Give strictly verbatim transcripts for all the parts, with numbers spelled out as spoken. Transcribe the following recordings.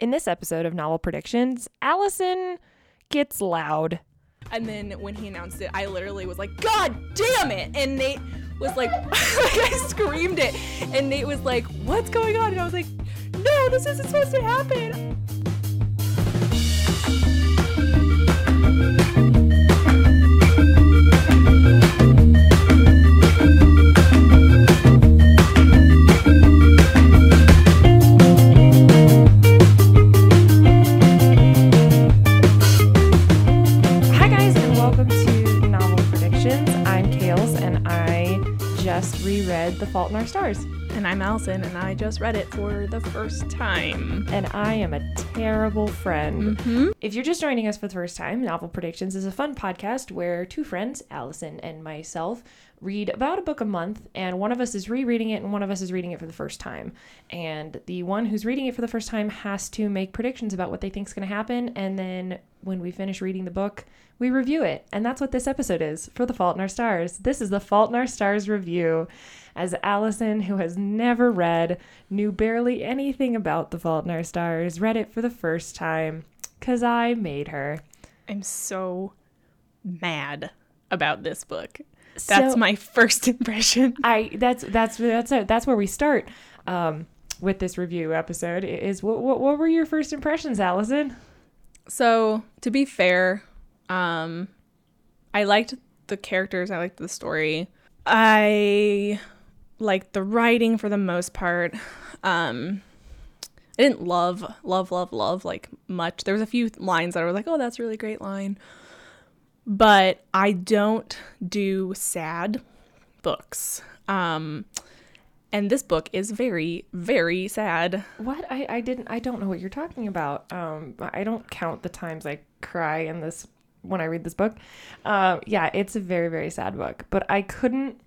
In this episode of Novel Predictions, Alyson gets loud. And then when he announced it, I literally was like, God damn it! And Nate was like, like, I screamed it. And Nate was like, what's going on? And I was like, no, this isn't supposed to happen. Reread The Fault in Our Stars. And I'm Alyson, and I just read it for the first time. And I am a terrible friend. Mm-hmm. If you're just joining us for the first time, Novel Predictions is a fun podcast where two friends, Alyson and myself, read about a book a month, and one of us is rereading it and one of us is reading it for the first time. And the one who's reading it for the first time has to make predictions about what they think is going to happen, and then when we finish reading the book, we review it. And that's what this episode is for The Fault in Our Stars. This is The Fault in Our Stars review, as Alyson, who has never read, knew barely anything about The Fault in Our Stars, read it for the first time, because I made her. I'm so mad about this book. That's so, my first impression. I that's that's that's that's where we start um, with this review episode. Is what, what what were your first impressions, Alyson? So to be fair, um, I liked the characters. I liked the story. I liked the writing for the most part. Um, I didn't love, love, love, love, like, much. There was a few lines that I was like, oh, that's a really great line. But I don't do sad books. Um, and this book is very, very sad. What? I, I didn't, I don't know what you're talking about. Um, I don't count the times I cry in this, when I read this book. Uh, yeah, it's a very, very sad book. But I couldn't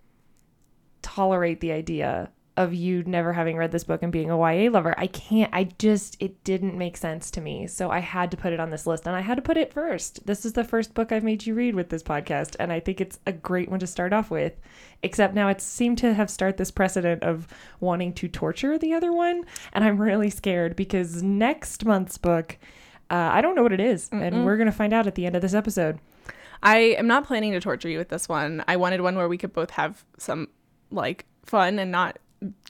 tolerate the idea of you never having read this book and being a Y A lover. I can't, I just, it didn't make sense to me. So I had to put it on this list, and I had to put it first. This is the first book I've made you read with this podcast, and I think it's a great one to start off with, except now it seemed to have started this precedent of wanting to torture the other one. And I'm really scared because next month's book, uh, I don't know what it is. Mm-mm. And we're going to find out at the end of this episode. I am not planning to torture you with this one. I wanted one where we could both have some, like, fun and not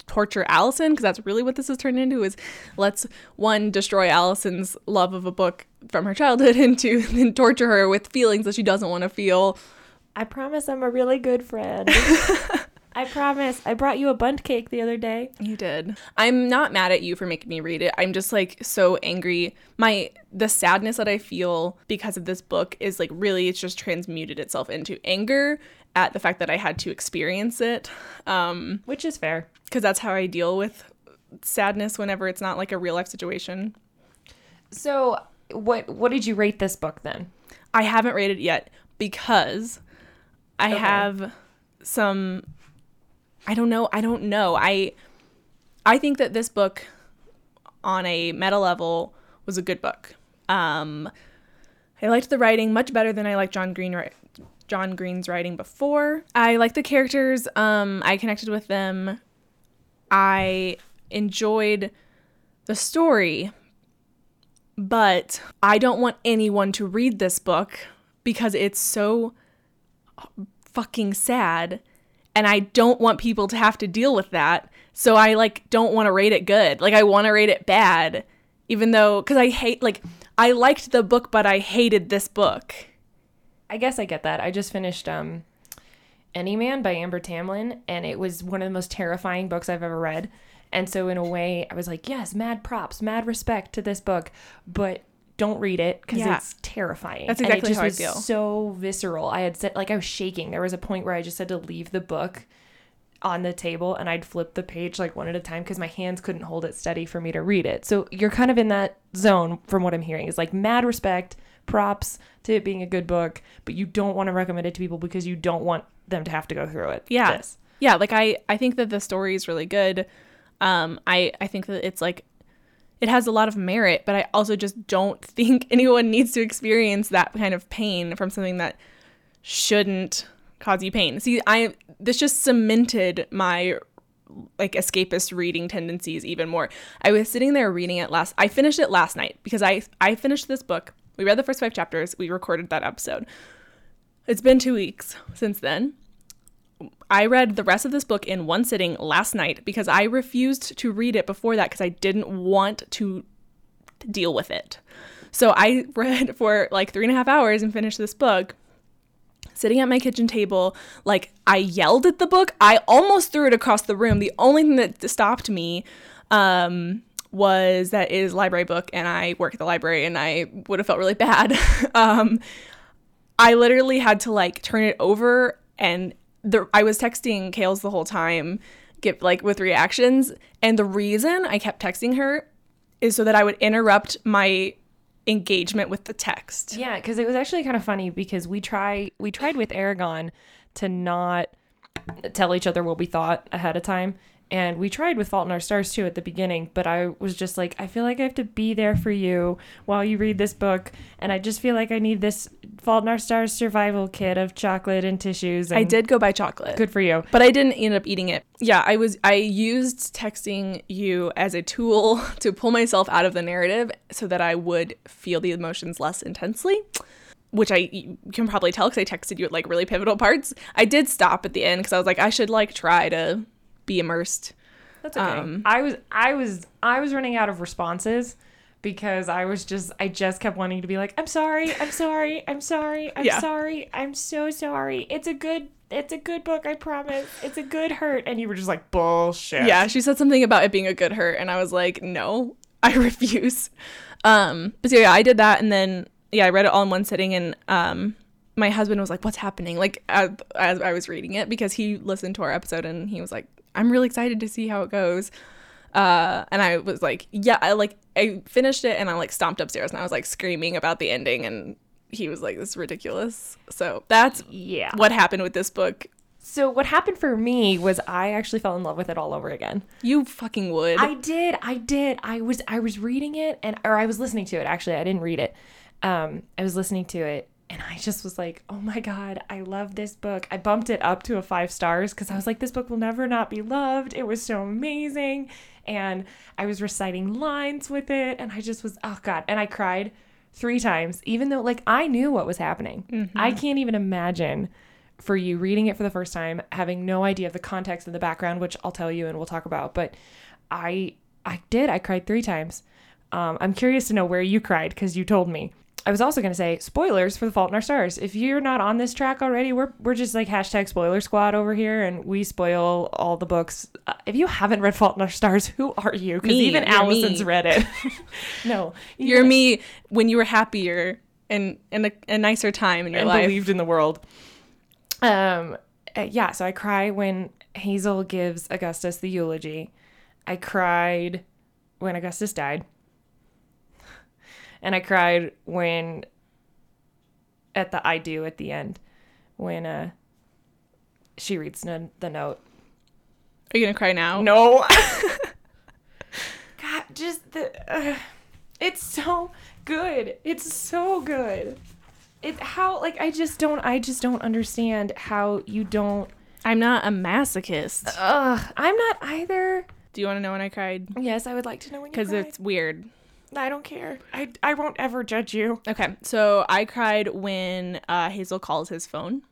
torture Alyson, because that's really what this has turned into, is let's, one, destroy Alyson's love of a book from her childhood, and two, then torture her with feelings that she doesn't want to feel. I promise I'm a really good friend. I promise. I brought you a bundt cake the other day. You did. I'm not mad at you for making me read it. I'm just, like, so angry. My the sadness that I feel because of this book is, like, really, it's just transmuted itself into anger at the fact that I had to experience it. Um, Which is fair. Because that's how I deal with sadness whenever it's not, like, a real life situation. So what what did you rate this book then? I haven't rated it yet because I okay. have some... I don't know. I don't know. I I think that this book on a meta level was a good book. Um, I liked the writing much better than I liked John Green John Green's writing before. I liked the characters. Um, I connected with them. I enjoyed the story. But I don't want anyone to read this book because it's so fucking sad. And I don't want people to have to deal with that. So I, like, don't want to rate it good. Like, I want to rate it bad, even though, because I hate, like, I liked the book, but I hated this book. I guess I get that. I just finished um, Any Man by Amber Tamlin, and it was one of the most terrifying books I've ever read. And so in a way, I was like, yes, mad props, mad respect to this book, but don't read it because yeah. it's terrifying. That's exactly and it just how I was feel. So visceral. I had said, like, I was shaking. There was a point where I just had to leave the book on the table, and I'd flip the page, like, one at a time because my hands couldn't hold it steady for me to read it. So you're kind of in that zone from what I'm hearing. It's like mad respect, props to it being a good book, but you don't want to recommend it to people because you don't want them to have to go through it. Yeah. Yes. Yeah. Like, I, I think that the story is really good. Um, I, I think that it's, like, it has a lot of merit, but I also just don't think anyone needs to experience that kind of pain from something that shouldn't cause you pain. See, I this just cemented my like escapist reading tendencies even more. I was sitting there reading it last, I finished it last night because I, I finished this book. We read the first five chapters. We recorded that episode. It's been two weeks since then. I read the rest of this book in one sitting last night because I refused to read it before that because I didn't want to deal with it. So I read for like three and a half hours and finished this book sitting at my kitchen table. Like, I yelled at the book. I almost threw it across the room. The only thing that stopped me um, was that it is a library book and I work at the library and I would have felt really bad. um, I literally had to like turn it over, and the, I was texting Kales the whole time, get, like with reactions. And the reason I kept texting her is so that I would interrupt my engagement with the text. Yeah, because it was actually kind of funny because we try we tried with Aragon to not tell each other what we thought ahead of time, and we tried with Fault in Our Stars too at the beginning, but I was just like, I feel like I have to be there for you while you read this book, and I just feel like I need this Fault in Our Stars survival kit of chocolate and tissues. And I did go buy chocolate. Good for you. But I didn't end up eating it. Yeah, I was. I used texting you as a tool to pull myself out of the narrative so that I would feel the emotions less intensely, which I can probably tell because I texted you at like really pivotal parts. I did stop at the end because I was like, I should like try to be immersed. That's okay. Um, I was I was I was running out of responses because I was just I just kept wanting to be like, I'm sorry, I'm sorry, I'm sorry, I'm yeah. sorry, I'm so sorry. It's a good it's a good book, I promise. It's a good hurt. And you were just like, bullshit. Yeah, she said something about it being a good hurt and I was like, no, I refuse. Um but so yeah, I did that, and then yeah, I read it all in one sitting, and um my husband was like, what's happening? Like, as, as I was reading it, because he listened to our episode and he was like, I'm really excited to see how it goes. Uh, and I was like, yeah, I like, I finished it and I like stomped upstairs and I was like screaming about the ending, and he was like, this is ridiculous. So that's yeah. what happened with this book. So what happened for me was I actually fell in love with it all over again. You fucking would. I did. I did. I was, I was reading it and, or I was listening to it. Actually, I didn't read it. Um, I was listening to it. And I just was like, oh my God, I love this book. I bumped it up to a five stars because I was like, this book will never not be loved. It was so amazing. And I was reciting lines with it. And I just was, oh God. And I cried three times, even though like I knew what was happening. Mm-hmm. I can't even imagine for you reading it for the first time, having no idea of the context and the background, which I'll tell you and we'll talk about. But I, I did. I cried three times. Um, I'm curious to know where you cried because you told me. I was also going to say, spoilers for The Fault in Our Stars. If you're not on this track already, we're we're just like hashtag spoiler squad over here, and we spoil all the books. Uh, if you haven't read Fault in Our Stars, who are you? Because even Allison's me. read it. No. You're even, me when you were happier and, and a, a nicer time in your and life. And believed in the world. Um, uh, yeah, so I cry when Hazel gives Augustus the eulogy. I cried when Augustus died. And I cried when, at the I do at the end, when uh, she reads n- the note. Are you going to cry now? No. God, just the, uh, it's so good. It's so good. It's how, like, I just don't, I just don't understand how you don't. I'm not a masochist. Ugh, I'm not either. Do you want to know when I cried? Yes, I would like to know when you cried. Because it's weird. I don't care. I, I won't ever judge you. Okay. So I cried when uh, Hazel calls his phone.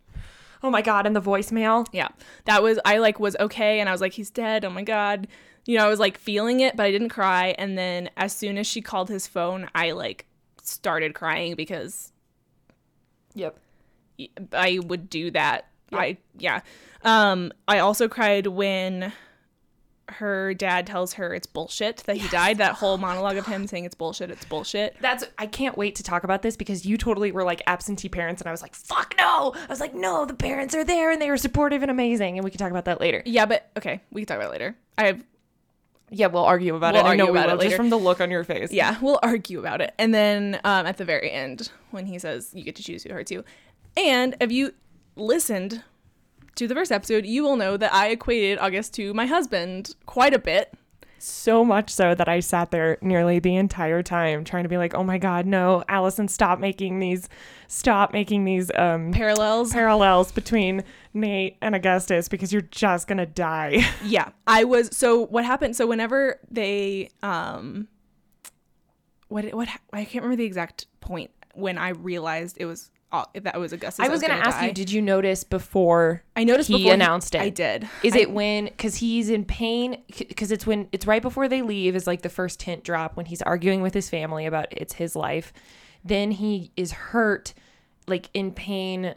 Oh my God. And the voicemail. Yeah. That was, I like was okay. And I was like, he's dead. Oh my God. You know, I was like feeling it, but I didn't cry. And then as soon as she called his phone, I like started crying because. Yep. I would do that. Yep. I, yeah. Um, I also cried when her dad tells her it's bullshit that he yes. died. That whole monologue of him saying it's bullshit, it's bullshit. That's I can't wait to talk about this because you totally were like absentee parents, and I was like, fuck no. I was like, no, the parents are there and they were supportive and amazing, and we can talk about that later. Yeah, but okay, we can talk about it later. I have yeah, we'll argue about we'll it. Argue I know about we will, it later. Just from the look on your face. Yeah, we'll argue about it. And then um at the very end when he says you get to choose who hurts you, and if you listened to the first episode, you will know that I equated August to my husband quite a bit. So much so that I sat there nearly the entire time trying to be like, oh my God, no, Alyson, stop making these, stop making these um, parallels parallels between Nate and Augustus, because you're just going to die. Yeah, I was. So what happened? So whenever they, um, what, what, I can't remember the exact point when I realized it was, Oh, if that was Augustus. I was, was going to ask die. you, did you notice before I noticed he before announced he, it? I did. Is I, it when, because he's in pain, because it's when, it's right before they leave is like the first hint drop when he's arguing with his family about it's his life. Then he is hurt, like in pain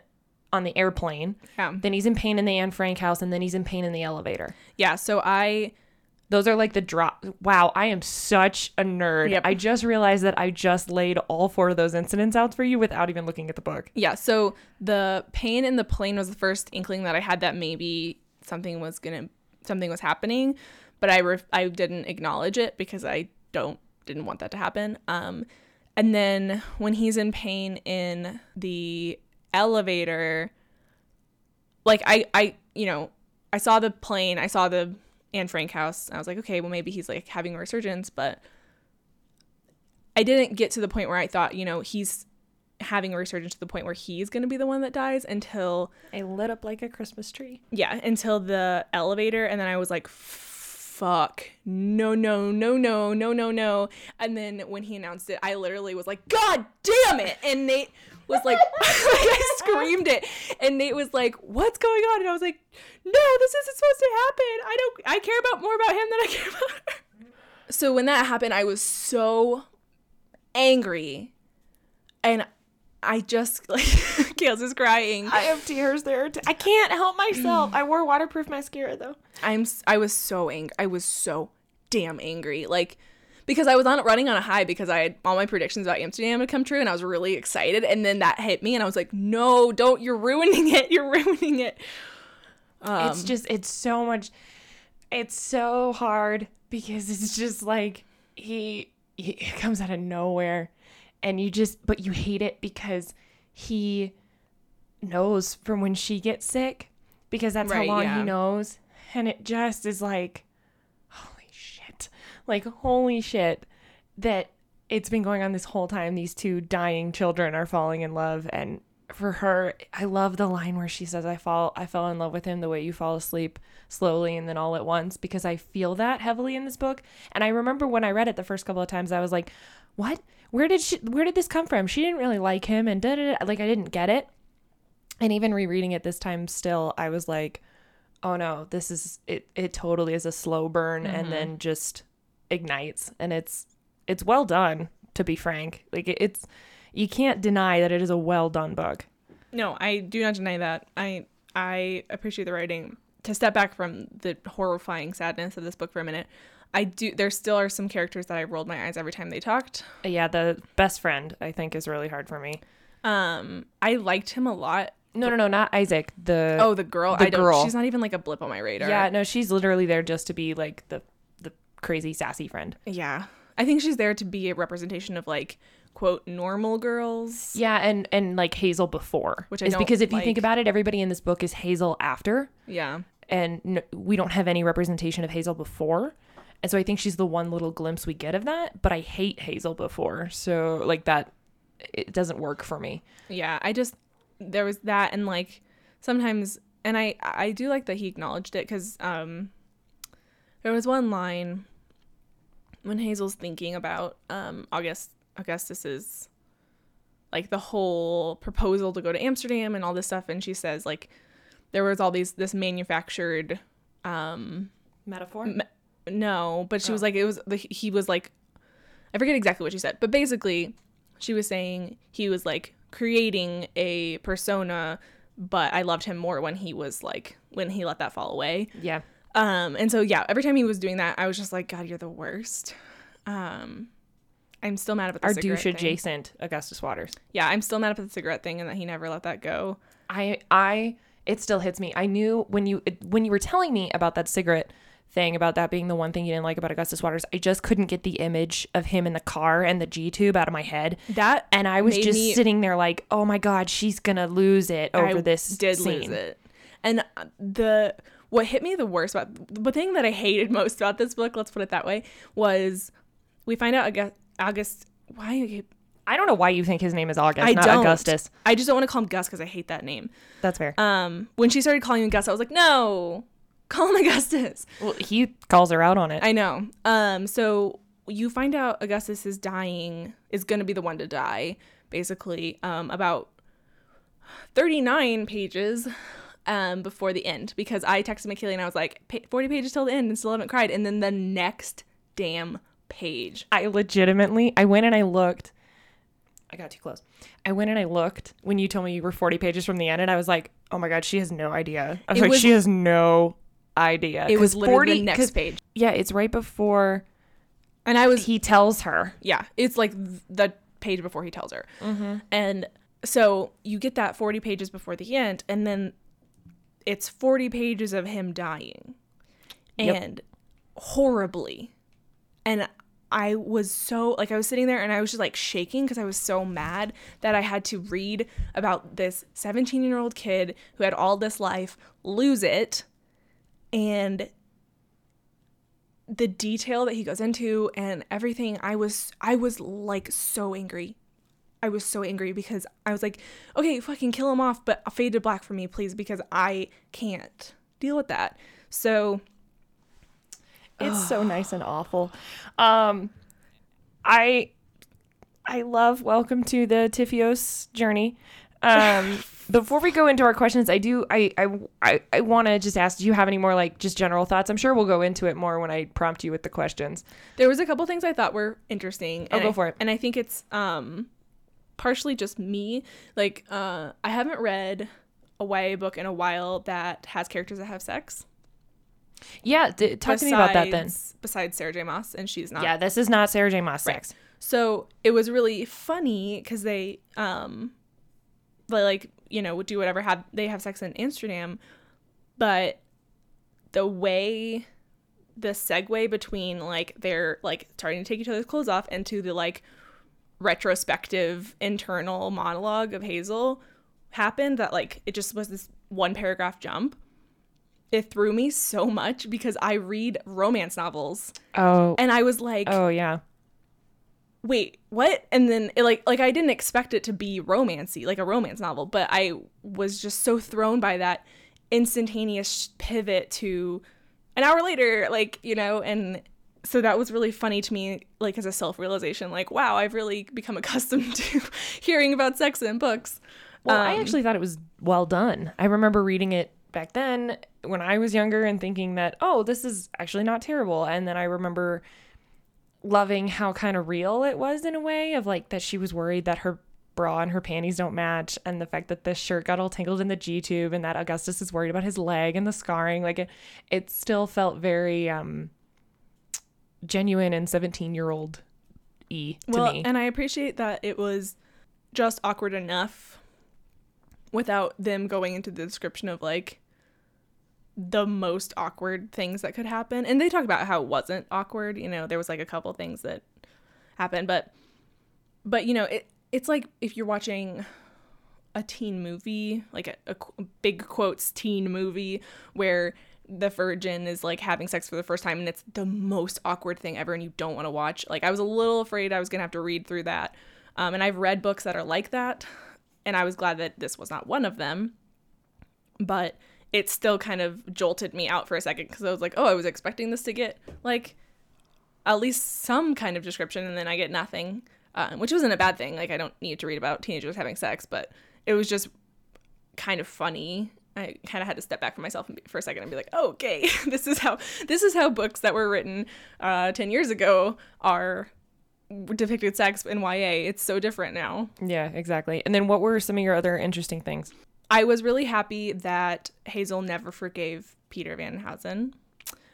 on the airplane. Yeah. Then he's in pain in the Anne Frank house, and then he's in pain in the elevator. Yeah, so I... Those are like the drop. Wow, I am such a nerd. Yep. I just realized that I just laid all four of those incidents out for you without even looking at the book. Yeah, so the pain in the plane was the first inkling that I had that maybe something was gonna something was happening, but I re- I didn't acknowledge it because I don't didn't want that to happen. Um, and then when he's in pain in the elevator, like I I you know I saw the plane, I saw the Anne Frank house. I was like, okay, well, maybe he's like having a resurgence, but I didn't get to the point where I thought, you know, he's having a resurgence to the point where he's going to be the one that dies until I lit up like a Christmas tree. Yeah, until the elevator, and then I was like, fuck, no, no, no, no, no, no, no. And then when he announced it, I literally was like, God damn it! And Nate was like, like I screamed it, and Nate was like, what's going on? And I was like, no, this isn't supposed to happen. I don't I care about more about him than I care about her. So when that happened, I was so angry, and I just like Kales is crying. I have tears there. I can't help myself. I wore waterproof mascara though. I'm I was so angry. I was so damn angry. Like, because I was on running on a high because I had all my predictions about Amsterdam had come true, and I was really excited, and then that hit me, and I was like, no, don't, you're ruining it. You're ruining it. Um, it's just, it's so much, it's so hard because it's just like he, he it comes out of nowhere, and you just, but you hate it because he knows from when she gets sick, because that's right, how long yeah. he knows. And it just is like, Like, holy shit, that it's been going on this whole time. These two dying children are falling in love. And for her, I love the line where she says, I fall, I fell in love with him the way you fall asleep slowly and then all at once, because I feel that heavily in this book. And I remember when I read it the first couple of times, I was like, what? Where did she, where did this come from? She didn't really like him and da da da. Like, I didn't get it. And even rereading it this time still, I was like, oh no, this is, it, it totally is a slow burn mm-hmm. and then just... ignites, and it's it's well done, to be frank. Like it, it's you can't deny that it is a well done book. No, I do not deny that. I I appreciate the writing. To step back from the horrifying sadness of this book for a minute, I do. There still are some characters that I rolled my eyes every time they talked. Yeah, the best friend I think is really hard for me. Um, I liked him a lot. No, no, no, not Isaac. The oh, the girl. The I girl. Don't, she's not even like a blip on my radar. Yeah, no, she's literally there just to be like the. crazy sassy friend. Yeah, I think she's there to be a representation of like quote normal girls. Yeah, and and like Hazel before, which I is because if like. you think about it, everybody in this book is Hazel after. Yeah, and no, we don't have any representation of Hazel before, and so I think she's the one little glimpse we get of that. But I hate Hazel before, so like that it doesn't work for me. Yeah, I just there was that, and like sometimes, and I I do like that he acknowledged it because um there was one line. When Hazel's thinking about um, August Augustus's, like the whole proposal to go to Amsterdam and all this stuff, and she says like, there was all these this manufactured um, metaphor. Me- no, but she oh. was like it was the, he was like, I forget exactly what she said, but basically, she was saying he was like creating a persona, but I loved him more when he was like when he let that fall away. Yeah. Um, and so, yeah, every time he was doing that, I was just like, God, you're the worst. Um, I'm still mad about the Our cigarette thing. Our douche adjacent Augustus Waters. Yeah, I'm still mad about the cigarette thing and that he never let that go. I, I, it still hits me. I knew when you, it, when you were telling me about that cigarette thing, about that being the one thing you didn't like about Augustus Waters, I just couldn't get the image of him in the car and the G-tube out of my head. That And I was just me, sitting there like, oh my God, she's going to lose it over I this I did scene. lose it. And the... what hit me the worst about the thing that I hated most about this book, let's put it that way, was we find out August, August why I don't know why you think his name is August, I not don't. Augustus. I just don't want to call him Gus because I hate that name. That's fair. Um, when she started calling him Gus, I was like, no, call him Augustus. Well, he calls her out on it. I know. Um, so you find out Augustus is dying, is going to be the one to die, basically, um, about thirty-nine pages um, before the end. Because I texted Michaela and I was like, forty pages till the end and still haven't cried. And then the next damn page. I legitimately, I went and I looked. I got too close. I went and I looked when you told me you were forty pages from the end, and I was like, oh my God, she has no idea. I was it like, was, she has no idea. It was literally forty, the next page. Yeah, it's right before, and I was. He tells her. Yeah, it's like the page before he tells her. Mm-hmm. And so you get that forty pages before the end, and then it's forty pages of him dying. And yep. horribly. And I was so, like, I was sitting there and I was just, like, shaking because I was so mad that I had to read about this seventeen-year-old kid who had all this life lose it, and the detail that he goes into and everything. I was, I was, like, so angry. I was so angry because I was like, okay, fucking kill him off, but fade to black for me, please, because I can't deal with that. So... It's so nice and awful. Um, I I love Welcome to the Tifios Journey. Um, before we go into our questions, I do I I I want to just ask, do you have any more, like, just general thoughts? I'm sure we'll go into it more when I prompt you with the questions. There was a couple things I thought were interesting. Oh, go I, for it. And I think it's um, partially just me. Like, uh, I haven't read a Y A book in a while that has characters that have sex. Yeah, d- talk besides, to me about that then. Besides Sarah J. Maas, and she's not. Yeah, this is not Sarah J. Maas sex. Right. So it was really funny because they, um, they like you know would do whatever have they have sex in Amsterdam, but the way, the segue between like they're like starting to take each other's clothes off into the like retrospective internal monologue of Hazel happened that like it just was this one paragraph jump. It threw me so much because I read romance novels. Oh. And I was like, oh, yeah. Wait, what? And then it like like I didn't expect it to be romancy, like a romance novel, but I was just so thrown by that instantaneous pivot to an hour later, like, you know, and so that was really funny to me, like as a self-realization, like, wow, I've really become accustomed to hearing about sex in books. Well, um, I actually thought it was well done. I remember reading it back then when I was younger and thinking that, oh, this is actually not terrible. And then I remember loving how kind of real it was in a way of like that she was worried that her bra and her panties don't match, and the fact that this shirt got all tangled in the G-tube, and that Augustus is worried about his leg and the scarring. Like it, it still felt very um, genuine and seventeen-year-old-y to well, me. And I appreciate that it was just awkward enough without them going into the description of like the most awkward things that could happen. And they talk about how it wasn't awkward, you know, there was like a couple things that happened, but but you know, it it's like if you're watching a teen movie, like a, a big quotes teen movie where the virgin is like having sex for the first time and it's the most awkward thing ever and you don't want to watch. Like I was a little afraid I was gonna have to read through that, um, and I've read books that are like that, and I was glad that this was not one of them, but it still kind of jolted me out for a second because I was like, oh, I was expecting this to get, like, at least some kind of description, and then I get nothing, uh, which wasn't a bad thing. Like, I don't need to read about teenagers having sex, but it was just kind of funny. I kind of had to step back from myself and be, for a second and be like, oh, okay, this is how this is how books that were written uh, ten years ago are depicted sex in Y A. It's so different now. Yeah, exactly. And then what were some of your other interesting things? I was really happy that Hazel never forgave Peter Van Houten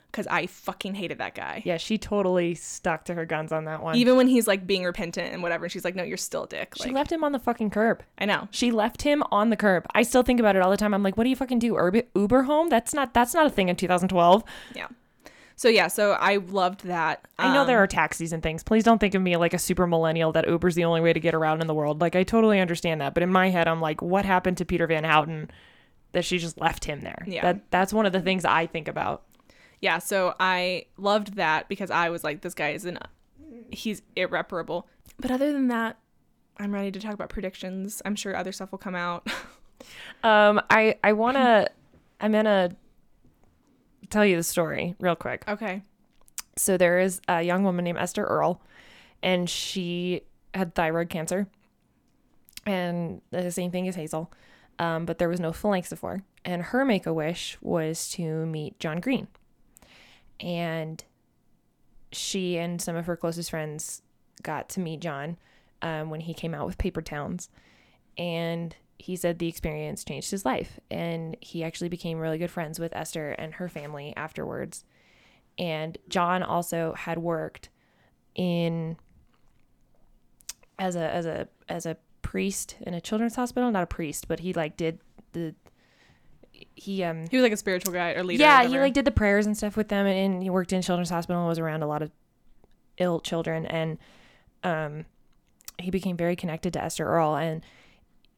because I fucking hated that guy. Yeah, she totally stuck to her guns on that one. Even when he's like being repentant and whatever, she's like, no, you're still a dick. Like, she left him on the fucking curb. I know. She left him on the curb. I still think about it all the time. I'm like, what do you fucking do? Uber, Uber home? That's not that's not a thing in two thousand twelve. Yeah. So yeah, so I loved that. Um, I know there are taxis and things. Please don't think of me like a super millennial that Uber's the only way to get around in the world. Like I totally understand that. But in my head, I'm like, what happened to Peter Van Houten that she just left him there. Yeah. That, that's one of the things I think about. Yeah, so I loved that because I was like, this guy is an, he's irreparable. But other than that, I'm ready to talk about predictions. I'm sure other stuff will come out. um, I, I want to, I'm going to tell you the story real quick. Okay. So there is a young woman named Esther Earl, and she had thyroid cancer. And the same thing as Hazel. Um, but there was no phalanxophore. And her make-a-wish was to meet John Green. And she and some of her closest friends got to meet John um, when he came out with Paper Towns. And he said the experience changed his life. And he actually became really good friends with Esther and her family afterwards. And John also had worked in as a as a as a priest in a children's hospital. Not a priest, but he like did the he um he was like a spiritual guy or leader. Yeah, or he like did the prayers and stuff with them, and, and he worked in children's hospital and was around a lot of ill children. And um he became very connected to Esther Earl, and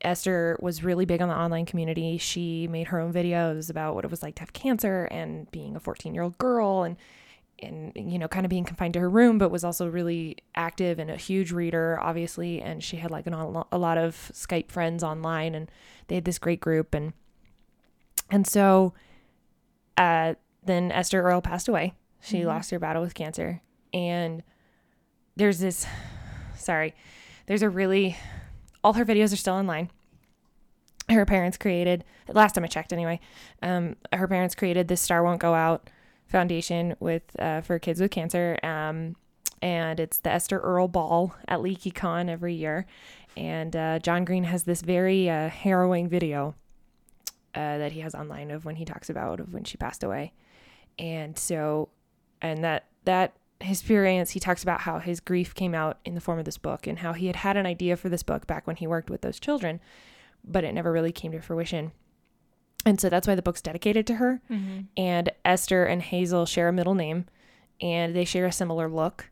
Esther was really big on the online community. She made her own videos about what it was like to have cancer and being a fourteen-year-old girl, and and you know, kind of being confined to her room, but was also really active and a huge reader, obviously. And she had like an on- a lot of Skype friends online, and they had this great group. And and so uh, then Esther Earl passed away. She mm-hmm. lost her battle with cancer. And there's this, sorry, there's a really, all her videos are still online. Her parents created, last time I checked anyway, um, her parents created The Star Won't Go Out Foundation with uh, for kids with cancer, um, and it's the Esther Earl Ball at LeakyCon every year. And uh, John Green has this very uh, harrowing video uh, that he has online of when he talks about of when she passed away. And so, and that that experience, he talks about how his grief came out in the form of this book, and how he had had an idea for this book back when he worked with those children, but it never really came to fruition. And so that's why the book's dedicated to her. Mm-hmm. And Esther and Hazel share a middle name, and they share a similar look.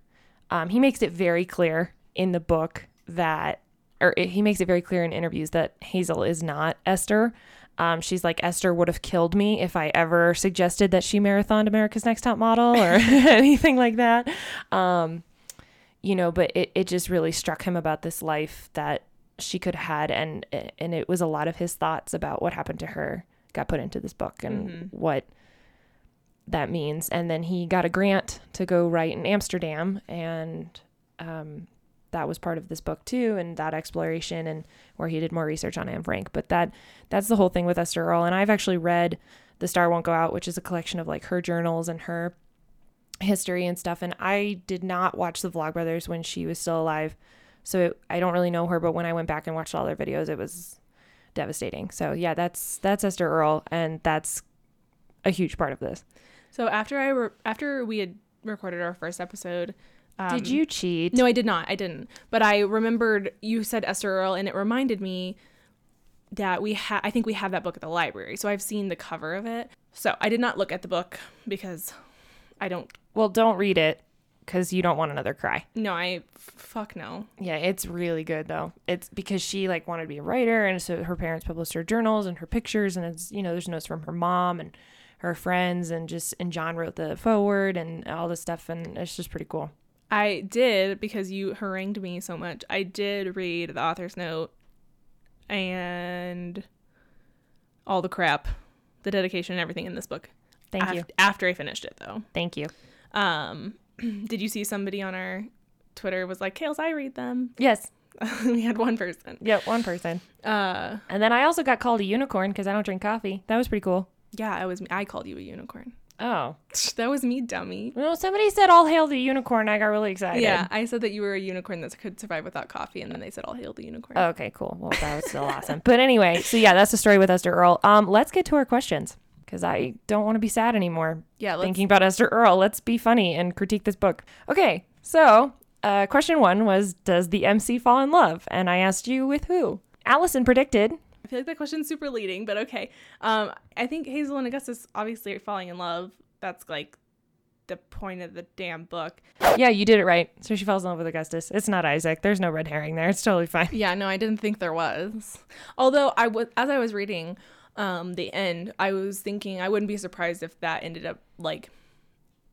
Um, he makes it very clear in the book that, or it, he makes it very clear in interviews that Hazel is not Esther. Um, she's like, Esther would have killed me if I ever suggested that she marathoned America's Next Top Model or anything like that. Um, you know, but it, it just really struck him about this life that she could have had. And, and it was a lot of his thoughts about what happened to her got put into this book, and mm-hmm. what that means. And then he got a grant to go write in Amsterdam, and um, that was part of this book too, and that exploration, and where he did more research on Anne Frank. But that that's the whole thing with Esther Earl. And I've actually read The Star Won't Go Out, which is a collection of like her journals and her history and stuff. And I did not watch the Vlogbrothers when she was still alive, so it, I don't really know her, but when I went back and watched all their videos, it was devastating. So yeah, that's that's Esther Earl, and that's a huge part of this. So after I re- after we had recorded our first episode, um, did you cheat? No, I did not. I didn't. But I remembered you said Esther Earl, and it reminded me that we ha- I think we have that book at the library. So I've seen the cover of it. So I did not look at the book because I don't. Well, don't read it because you don't want another cry. No, I fuck no. Yeah, it's really good though. It's because she like wanted to be a writer, and so her parents published her journals and her pictures, and it's, you know, there's notes from her mom and her friends, and just, and John wrote the foreword and all this stuff, and it's just pretty cool. I did, because you harangued me so much, I did read the author's note and all the crap, the dedication and everything in this book. Thank af- you. After I finished it though. Thank you. Um Did you see somebody on our Twitter was like, Kales, I read them? Yes. We had one person. Yeah, one person. Uh, and then I also got called a unicorn because I don't drink coffee. That was pretty cool. Yeah, I was. I called you a unicorn. Oh. That was me, dummy. Well, somebody said, all hail the unicorn. I got really excited. Yeah, I said that you were a unicorn that could survive without coffee, and then they said, all hail the unicorn. Oh, okay, cool. Well, that was still awesome. But anyway, so yeah, that's the story with Esther Earl. Um, let's get to our questions, because I don't want to be sad anymore. Yeah, let's... thinking about Esther Earl. Let's be funny and critique this book. Okay, so uh, question one was, does the M C fall in love? And I asked you with who? Alyson predicted. I feel like that question's super leading, but okay. Um, I think Hazel and Augustus obviously are falling in love. That's like the point of the damn book. Yeah, you did it right. So she falls in love with Augustus. It's not Isaac. There's no red herring there. It's totally fine. Yeah, no, I didn't think there was. Although I was, as I was reading, um, the end, I was thinking I wouldn't be surprised if that ended up, like,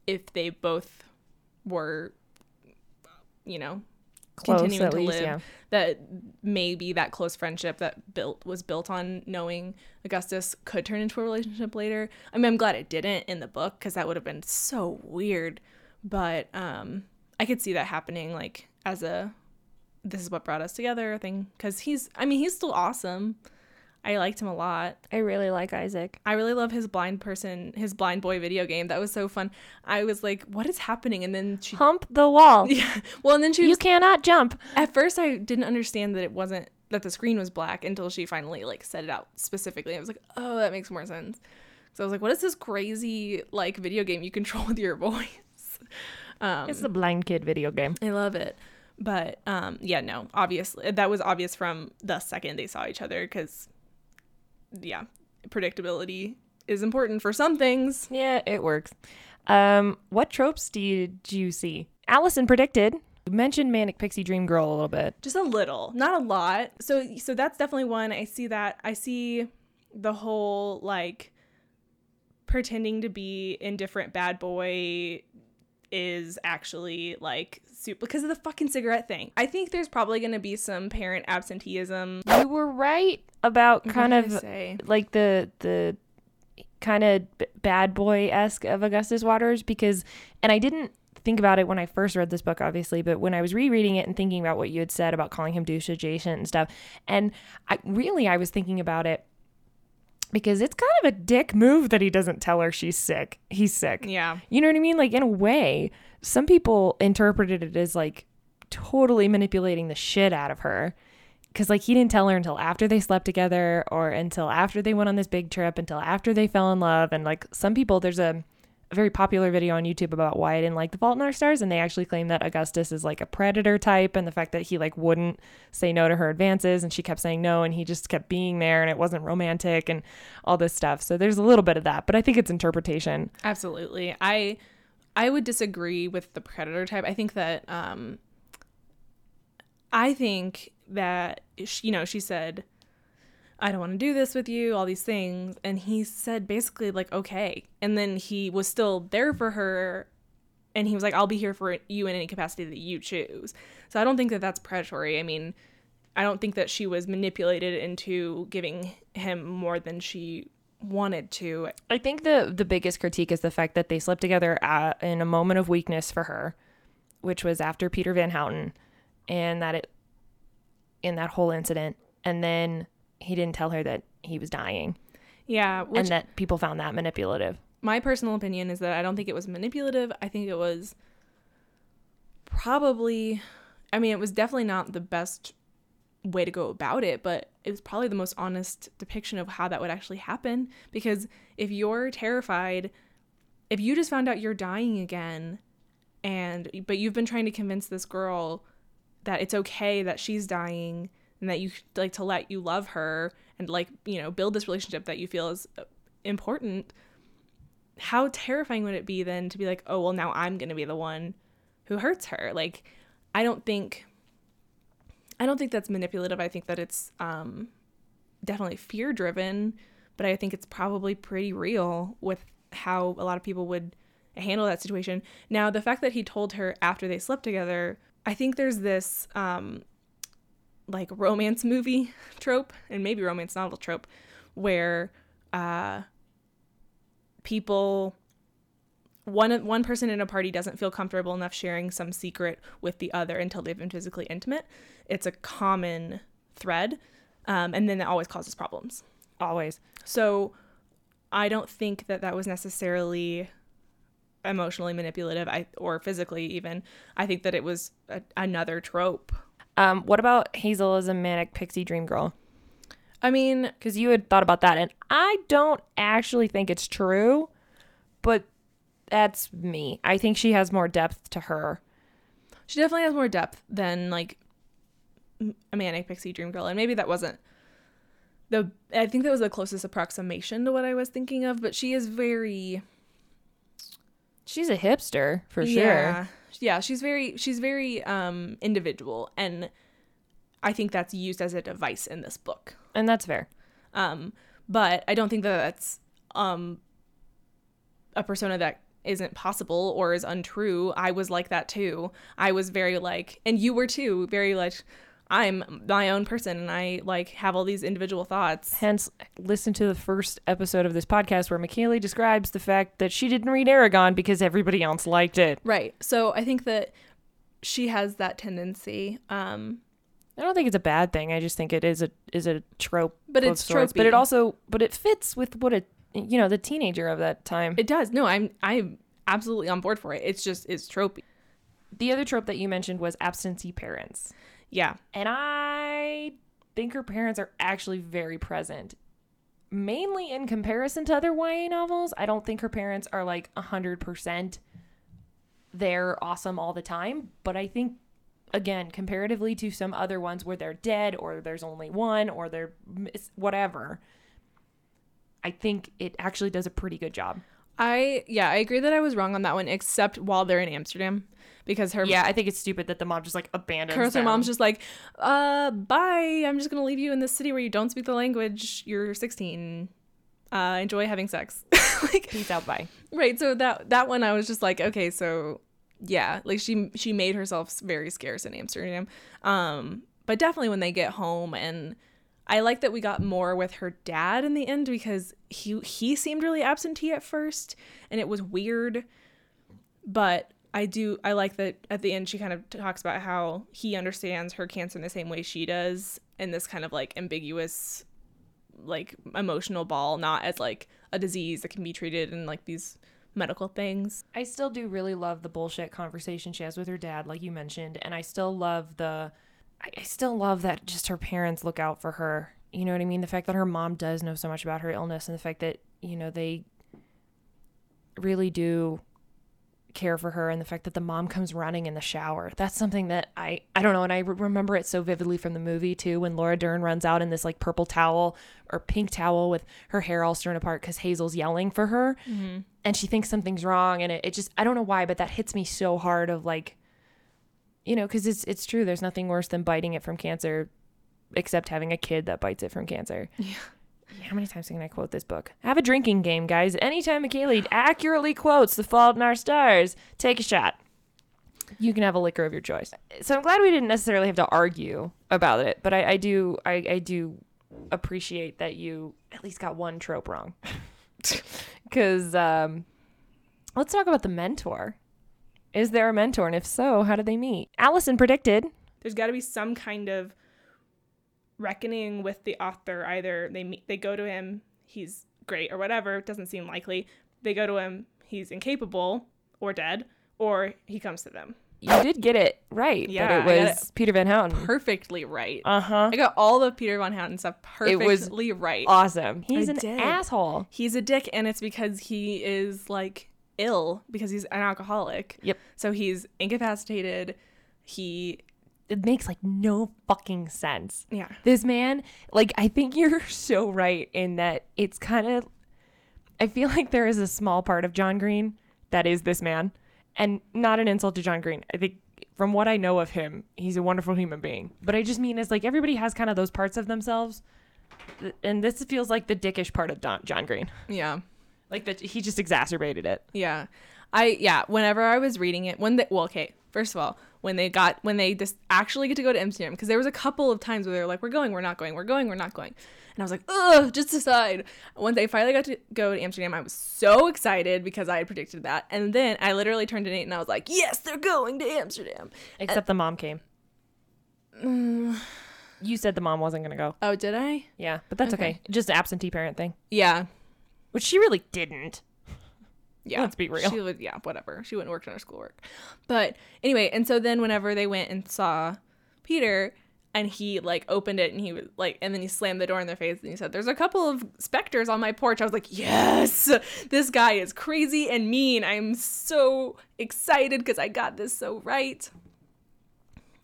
if they both were, you know, close, continuing to least, live, yeah. that maybe that close friendship that built was built on knowing Augustus could turn into a relationship later. I mean, I'm glad it didn't in the book because that would have been so weird. But um, I could see that happening, like, as a this is what brought us together thing. Because he's, I mean, he's still awesome. I liked him a lot. I really like Isaac. I really love his blind person, his blind boy video game. That was so fun. I was like, what is happening? And then she... Hump the wall. Yeah. Well, and then she... You was... cannot jump. At first, I didn't understand that it wasn't, that the screen was black until she finally, like, set it out specifically. I was like, oh, that makes more sense. So I was like, what is this crazy, like, video game you control with your voice? Um, it's the blind kid video game. I love it. But, um, yeah, no, obviously, that was obvious from the second they saw each other because... yeah, predictability is important for some things. Yeah, it works. Um, what tropes did you see? Alyson predicted. You mentioned Manic Pixie Dream Girl a little bit. Just a little. Not a lot. So so that's definitely one. I see that. I see the whole, like, pretending to be indifferent bad boy is actually, like, super because of the fucking cigarette thing. I think there's probably going to be some parent absenteeism. You were right about kind of like the the kind of b- bad boy-esque of Augustus Waters because, and I didn't think about it when I first read this book, obviously, but when I was rereading it and thinking about what you had said about calling him douche adjacent and stuff, and I really I was thinking about it because it's kind of a dick move that he doesn't tell her she's sick. He's sick. Yeah. You know what I mean? Like, in a way, some people interpreted it as, like, totally manipulating the shit out of her. Because, like, he didn't tell her until after they slept together or until after they went on this big trip, until after they fell in love. And, like, some people, there's a, a very popular video on YouTube about why I didn't like The Fault in Our Stars. And they actually claim that Augustus is, like, a predator type and the fact that he, like, wouldn't say no to her advances. And she kept saying no and he just kept being there and it wasn't romantic and all this stuff. So there's a little bit of that. But I think it's interpretation. Absolutely. I I would disagree with the predator type. I think that um, I think... that, you know, she said, I don't want to do this with you, all these things. And he said basically, like, okay. And then he was still there for her. And he was like, I'll be here for you in any capacity that you choose. So I don't think that that's predatory. I mean, I don't think that she was manipulated into giving him more than she wanted to. I think the, the biggest critique is the fact that they slept together at, in a moment of weakness for her, which was after Peter Van Houten. And that it, in that whole incident, and then he didn't tell her that he was dying. Yeah. Which, and that people found that manipulative. My personal opinion is that I don't think it was manipulative. I think it was probably, I mean, it was definitely not the best way to go about it, but it was probably the most honest depiction of how that would actually happen. Because if you're terrified, if you just found out you're dying again, and but you've been trying to convince this girl that it's okay that she's dying and that you like to let you love her and, like, you know, build this relationship that you feel is important. How terrifying would it be then to be like, oh, well, now I'm going to be the one who hurts her? Like, I don't think, I don't think that's manipulative. I think that it's um, definitely fear driven, but I think it's probably pretty real with how a lot of people would handle that situation. Now, the fact that he told her after they slept together, I think there's this, um, like, romance movie trope, and maybe romance novel trope, where uh, people, one one person in a party doesn't feel comfortable enough sharing some secret with the other until they've been physically intimate. It's a common thread, um, and then that always causes problems. Always. So I don't think that that was necessarily... emotionally manipulative I, or physically even. I think that it was a, another trope. Um, what about Hazel as a manic pixie dream girl? I mean, because you had thought about that, and I don't actually think it's true, but that's me. I think she has more depth to her. She definitely has more depth than, like, a manic pixie dream girl, and maybe that wasn't the... I think that was the closest approximation to what I was thinking of, but she is very... She's a hipster for sure. Yeah. Yeah, she's very she's very um, individual, and I think that's used as a device in this book. And that's fair. Um, But I don't think that that's um, a persona that isn't possible or is untrue. I was like that too. I was very like, and you were too, very like, I'm my own person and I like have all these individual thoughts. Hence, listen to the first episode of this podcast where McKinley describes the fact that she didn't read Aragon because everybody else liked it. Right. So I think that she has that tendency. Um, I don't think it's a bad thing. I just think it is a is a trope. But it's trope. But it also but it fits with what it you know, the teenager of that time. It does. No, I'm I'm absolutely on board for it. It's just it's tropey. The other trope that you mentioned was absentee parents. Yeah. And I think her parents are actually very present, mainly in comparison to other Y A novels. I don't think her parents are like one hundred percent they're awesome all the time. But I think, again, comparatively to some other ones where they're dead or there's only one or they're mis- whatever, I think it actually does a pretty good job. I, yeah, I agree that I was wrong on that one, except while they're in Amsterdam, because her... Yeah, I think it's stupid that the mom just, like, abandons them. Because her mom's just like, uh, bye, I'm just going to leave you in this city where you don't speak the language, you're sixteen, uh, enjoy having sex. Like, peace out, bye. Right, so that that one I was just like, okay, so, yeah, like, she she made herself very scarce in Amsterdam, um, but definitely when they get home, and I like that we got more with her dad in the end because he he seemed really absentee at first and it was weird. But I do I like that at the end she kind of talks about how he understands her cancer in the same way she does, in this kind of like ambiguous like emotional ball, not as like a disease that can be treated and like these medical things. I still do really love the bullshit conversation she has with her dad, like you mentioned, and I still love the I still love that just her parents look out for her. You know what I mean? The fact that her mom does know so much about her illness and the fact that, you know, they really do care for her, and the fact that the mom comes running in the shower. That's something that I, I don't know. And I remember it so vividly from the movie too, when Laura Dern runs out in this like purple towel or pink towel with her hair all strewn apart because Hazel's yelling for her mm-hmm. and she thinks something's wrong. And it, it just, I don't know why, but that hits me so hard of like, you know, because it's it's true. There's nothing worse than biting it from cancer, except having a kid that bites it from cancer. Yeah. How many times can I quote this book? Have a drinking game, guys. Anytime McKaylee accurately quotes The Fault in Our Stars, take a shot. You can have a liquor of your choice. So I'm glad we didn't necessarily have to argue about it, but I, I do I, I do appreciate that you at least got one trope wrong. Because um, let's talk about the mentor. Is there a mentor? And if so, how do they meet? Alyson predicted there's got to be some kind of reckoning with the author. Either they meet, they go to him, he's great or whatever, doesn't seem likely. They go to him, he's incapable or dead, or he comes to them. You did get it right. Yeah, that it was it Peter Van Houten. Perfectly right. Uh-huh. I got all the Peter Van Houten stuff perfectly it was right. Awesome. He's I an did. asshole. He's a dick, and it's because he is like... ill because he's an alcoholic. Yep. So he's incapacitated. He it makes like no fucking sense. Yeah. This man, like, I think you're so right in that it's kind of, I feel like there is a small part of John Green that is this man, and not an insult to John Green. I think from what I know of him, he's a wonderful human being. But I just mean it's like everybody has kind of those parts of themselves, and this feels like the dickish part of Don- John Green. Yeah. Like that, he just exacerbated it. Yeah, I yeah. Whenever I was reading it, when they, well, okay. First of all, when they got when they just actually get to go to Amsterdam, because there was a couple of times where they were like, "We're going, we're not going, we're going, we're not going," and I was like, "Ugh, just decide." When they finally got to go to Amsterdam, I was so excited because I had predicted that, and then I literally turned to Nate and I was like, "Yes, they're going to Amsterdam." Except and, the mom came. Mm. You said the mom wasn't going to go. Oh, did I? Yeah, but that's okay. okay. Just an absentee parent thing. Yeah. Which she really didn't. Yeah. Let's be real. She would, yeah, whatever. She wouldn't work on her schoolwork. But anyway, and so then whenever they went and saw Peter and he like opened it and he was like, and then he slammed the door in their face and he said, "There's a couple of specters on my porch." I was like, yes, this guy is crazy and mean. I'm so excited because I got this so right.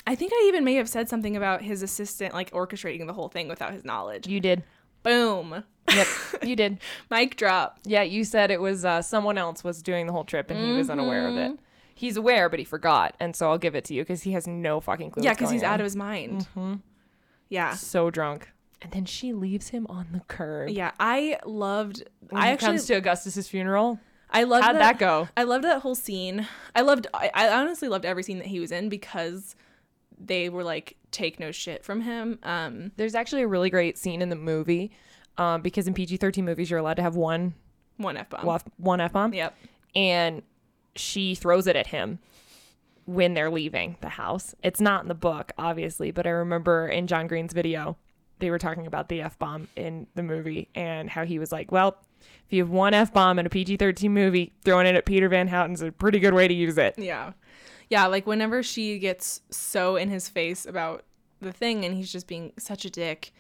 I think I even may have said something about his assistant like orchestrating the whole thing without his knowledge. You did. Boom. Yep, you did. Mic drop. Yeah, you said it was uh, someone else was doing the whole trip and mm-hmm. he was unaware of it. He's aware, but he forgot. And so I'll give it to you because he has no fucking clue. Yeah, because he's on. out of his mind. Mm-hmm. Yeah. So drunk. And then she leaves him on the curb. Yeah, I loved... When I he actually, comes to Augustus's funeral, I loved how'd that, that go? I loved that whole scene. I loved... I, I honestly loved every scene that he was in because they were like, take no shit from him. Um, There's actually a really great scene in the movie um, because in P G thirteen movies, you're allowed to have one... One F-bomb. One F-bomb. Yep. And she throws it at him when they're leaving the house. It's not in the book, obviously, but I remember in John Green's video, they were talking about the F-bomb in the movie and how he was like, well, if you have one F-bomb in a P G thirteen movie, throwing it at Peter Van Houten's a pretty good way to use it. Yeah. Yeah, like whenever she gets so in his face about the thing and he's just being such a dick,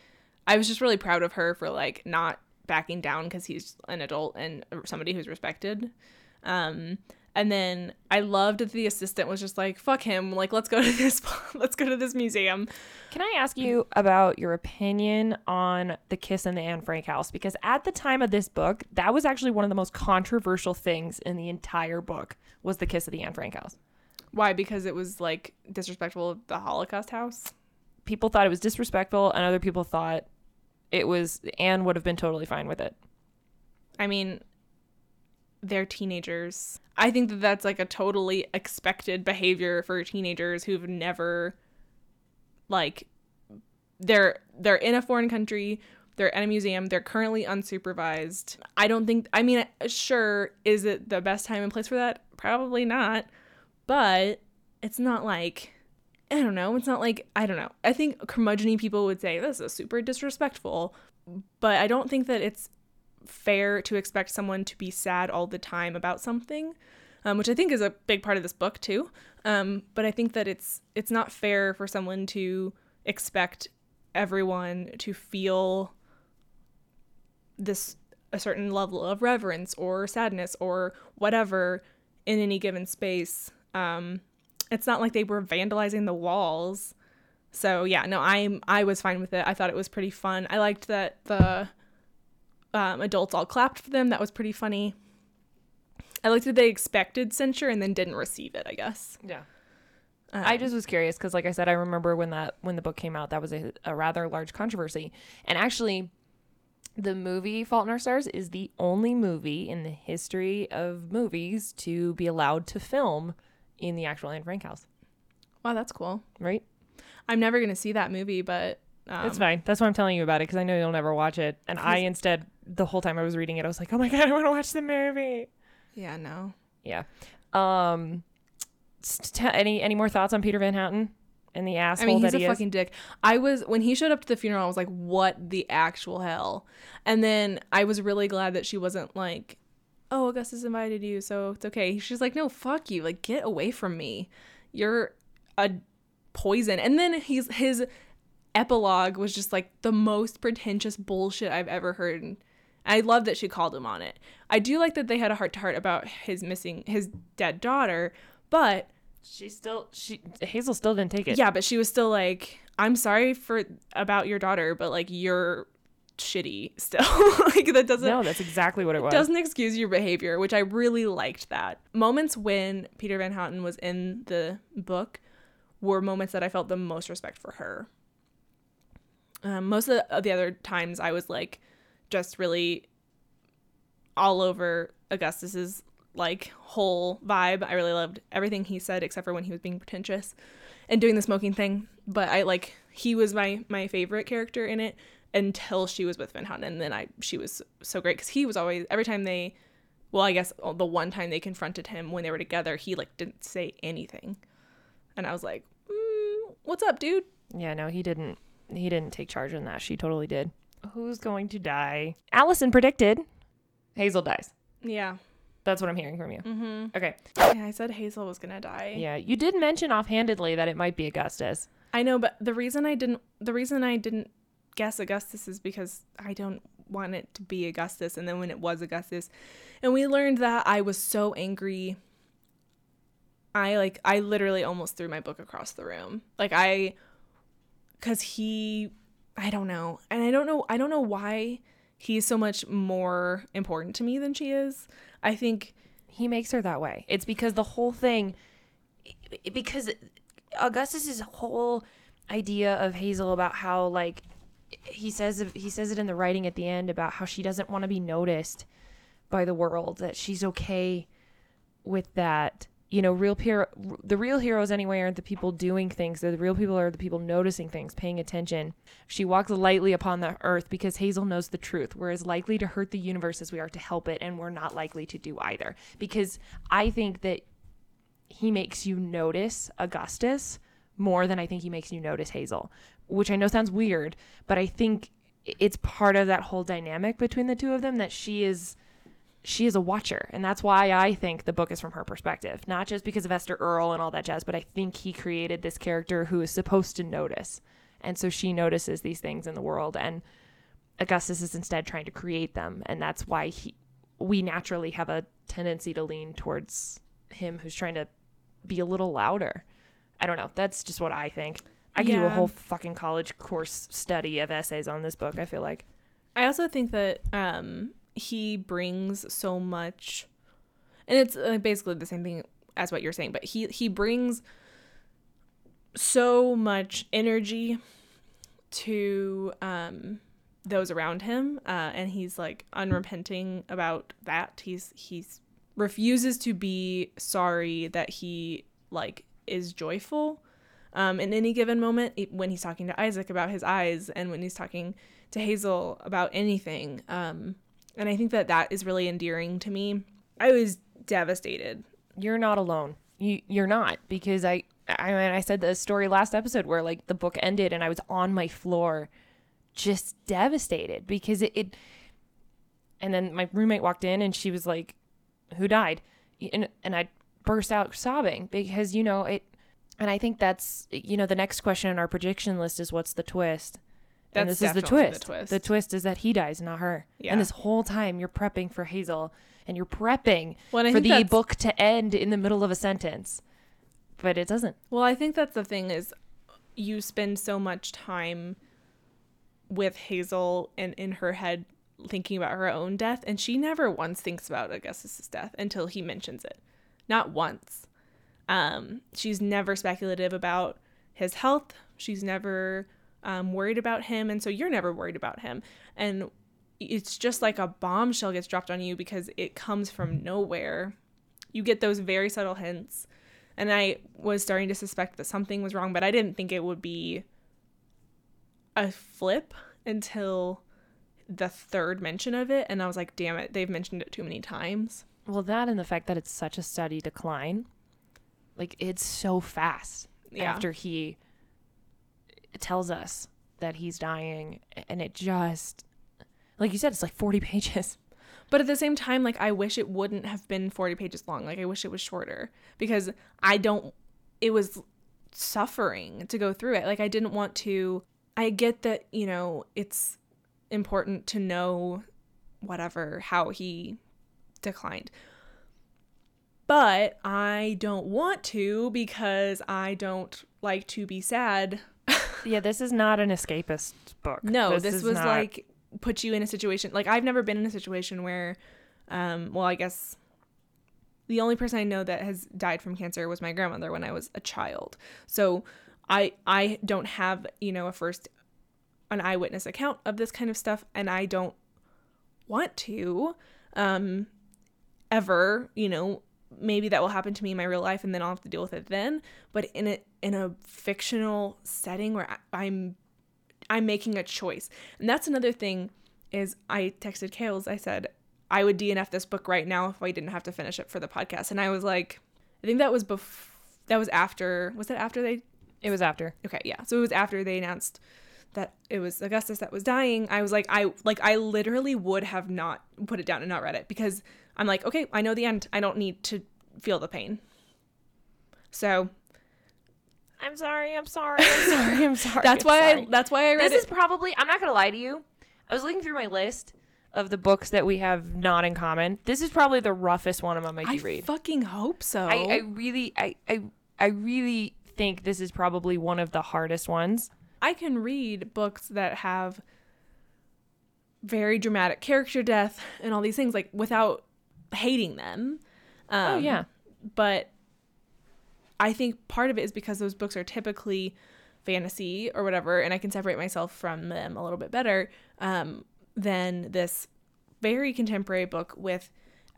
I was just really proud of her for like not backing down because he's an adult and somebody who's respected. Um, and then I loved that the assistant was just like, fuck him. Like, let's go to this, let's go to this museum. Can I ask you about your opinion on the kiss in the Anne Frank house? Because at the time of this book, that was actually one of the most controversial things in the entire book was the kiss at the Anne Frank house. Why? Because it was like disrespectful of the Holocaust house. People thought it was disrespectful and other people thought it was, Anne would have been totally fine with it. I mean, they're teenagers. I think that that's like a totally expected behavior for teenagers who've never, like, they're they're in a foreign country, they're at a museum, they're currently unsupervised. I don't think, I mean, sure, is it the best time and place for that? Probably not. But it's not like, I don't know. It's not like, I don't know. I think curmudgeon-y people would say, this is super disrespectful. But I don't think that it's fair to expect someone to be sad all the time about something, um, which I think is a big part of this book too. Um, but I think that it's it's not fair for someone to expect everyone to feel this a certain level of reverence or sadness or whatever in any given space. Um It's not like they were vandalizing the walls. So, yeah, no, I I was fine with it. I thought it was pretty fun. I liked that the um, adults all clapped for them. That was pretty funny. I liked that they expected censure and then didn't receive it, I guess. Yeah. Um, I just was curious because, like I said, I remember when that when the book came out, that was a, a rather large controversy. And actually, the movie Fault in Our Stars is the only movie in the history of movies to be allowed to film in the actual Anne Frank house. Wow, that's cool. Right? I'm never going to see that movie, but... Um, that's fine. That's why I'm telling you about it, because I know you'll never watch it. And I instead, the whole time I was reading it, I was like, oh my God, I want to watch the movie. Yeah, no. Yeah. Um, st- any any more thoughts on Peter Van Houten and the asshole that he is? I mean, he's a he fucking is? dick. I was... When he showed up to the funeral, I was like, what the actual hell? And then I was really glad that she wasn't like... oh, Augustus invited you, so it's okay. She's like, no, fuck you. Like, get away from me. You're a poison. And then he's, his epilogue was just, like, the most pretentious bullshit I've ever heard. And I love that she called him on it. I do like that they had a heart-to-heart about his missing, his dead daughter, but... She still, she Hazel still didn't take it. Yeah, but she was still like, I'm sorry for about your daughter, but, like, you're... shitty still. Like that doesn't no that's exactly what it was. Doesn't excuse your behavior, which I really liked. That moments when Peter Van Houten was in the book were moments that I felt the most respect for her. Um, most of the, of the other times I was like just really all over Augustus's like whole vibe. I really loved everything he said except for when he was being pretentious and doing the smoking thing, but I like he was my my favorite character in it until she was with Van Houten, and then I she was so great because he was always every time they well I guess the one time they confronted him when they were together, he like didn't say anything, and I was like, mm, what's up, dude? Yeah, no, he didn't he didn't take charge in that. She totally did. Who's going to die? Alyson predicted Hazel dies. Yeah, that's what I'm hearing from you. Mm-hmm. Okay. Yeah, I said Hazel was gonna die. Yeah, you did mention offhandedly that it might be Augustus. I know, but the reason I didn't the reason I didn't guess Augustus is because I don't want it to be Augustus. And then when it was Augustus and we learned that, I was so angry. I like I literally almost threw my book across the room. Like I because he I don't know and I don't know I don't know why he's so much more important to me than she is. I think he makes her that way. It's because the whole thing because Augustus's whole idea of Hazel about how like he says he says it in the writing at the end about how she doesn't want to be noticed by the world, that she's okay with that. You know, real hero, the real heroes anyway aren't the people doing things. The real people are the people noticing things, paying attention. She walks lightly upon the earth because Hazel knows the truth. We're as likely to hurt the universe as we are to help it, and we're not likely to do either. Because I think that he makes you notice Augustus more than I think he makes you notice Hazel, which I know sounds weird, but I think it's part of that whole dynamic between the two of them that she is... she is a watcher, and that's why I think the book is from her perspective, not just because of Esther Earl and all that jazz, but I think he created this character who is supposed to notice, and so she notices these things in the world, and Augustus is instead trying to create them, and that's why he, we naturally have a tendency to lean towards him who's trying to be a little louder. I don't know. That's just what I think. I could yeah. do a whole fucking college course study of essays on this book, I feel like. I also think that... um he brings so much, and it's basically the same thing as what you're saying, but he, he brings so much energy to um, those around him, uh, and he's, like, unrepenting about that. He's he's refuses to be sorry that he, like, is joyful um, in any given moment, when he's talking to Isaac about his eyes and when he's talking to Hazel about anything. Um And I think that that is really endearing to me. I was devastated. You're not alone. You, you're not. Because I, I mean, I said the story last episode where, like, the book ended and I was on my floor just devastated because it, it and then my roommate walked in and she was like, who died? And, and I burst out sobbing because, you know, it, and I think that's, you know, the next question on our prediction list is what's the twist? And That's this is the twist. the twist. The twist is that he dies, not her. Yeah. And this whole time you're prepping for Hazel and you're prepping well, for the that's... book to end in the middle of a sentence. But it doesn't. Well, I think that's the thing is you spend so much time with Hazel and in her head thinking about her own death. And she never once thinks about Augustus's death until he mentions it. Not once. Um, she's never speculative about his health. She's never... um, worried about him. And so you're never worried about him. And it's just like a bombshell gets dropped on you because it comes from nowhere. You get those very subtle hints. And I was starting to suspect that something was wrong, but I didn't think it would be a flip until the third mention of it. And I was like, damn it, they've mentioned it too many times. Well, that and the fact that it's such a steady decline, like it's so fast yeah. after he... It tells us that he's dying, and it just, like you said, it's like forty pages. But at the same time, like, I wish it wouldn't have been forty pages long. Like, I wish it was shorter because I don't, it was suffering to go through it. Like, I didn't want to, I get that, you know, it's important to know whatever, how he declined. But I don't want to because I don't like to be sad. Yeah, this is not an escapist book. No, this, this was not... like put you in a situation. Like I've never been in a situation where, um, well, I guess the only person I know that has died from cancer was my grandmother when I was a child. So I I don't have, you know, a first an eyewitness account of this kind of stuff, and I don't want to um, ever, you know. Maybe that will happen to me in my real life and then I'll have to deal with it then. But in a, in a fictional setting where I, I'm I'm making a choice. And that's another thing is I texted Kales. I said, I would D N F this book right now if I didn't have to finish it for the podcast. And I was like, I think that was bef- that was after. Was that after they? It was after. Okay, yeah. So it was after they announced that it was Augustus that was dying. I was like, I like I literally would have not put it down and not read it because I'm like, okay, I know the end. I don't need to feel the pain. So, I'm sorry. I'm sorry. I'm sorry. I'm sorry. that's I'm why. Sorry. I, that's why I read this it. This is probably. I'm not gonna lie to you. I was looking through my list of the books that we have not in common. This is probably the roughest one I'm gonna make you read. I fucking hope so. I, I really, I, I, I really think this is probably one of the hardest ones. I can read books that have very dramatic character death and all these things, like, without hating them. Um, oh, yeah. But I think part of it is because those books are typically fantasy or whatever, and I can separate myself from them a little bit better um, than this very contemporary book with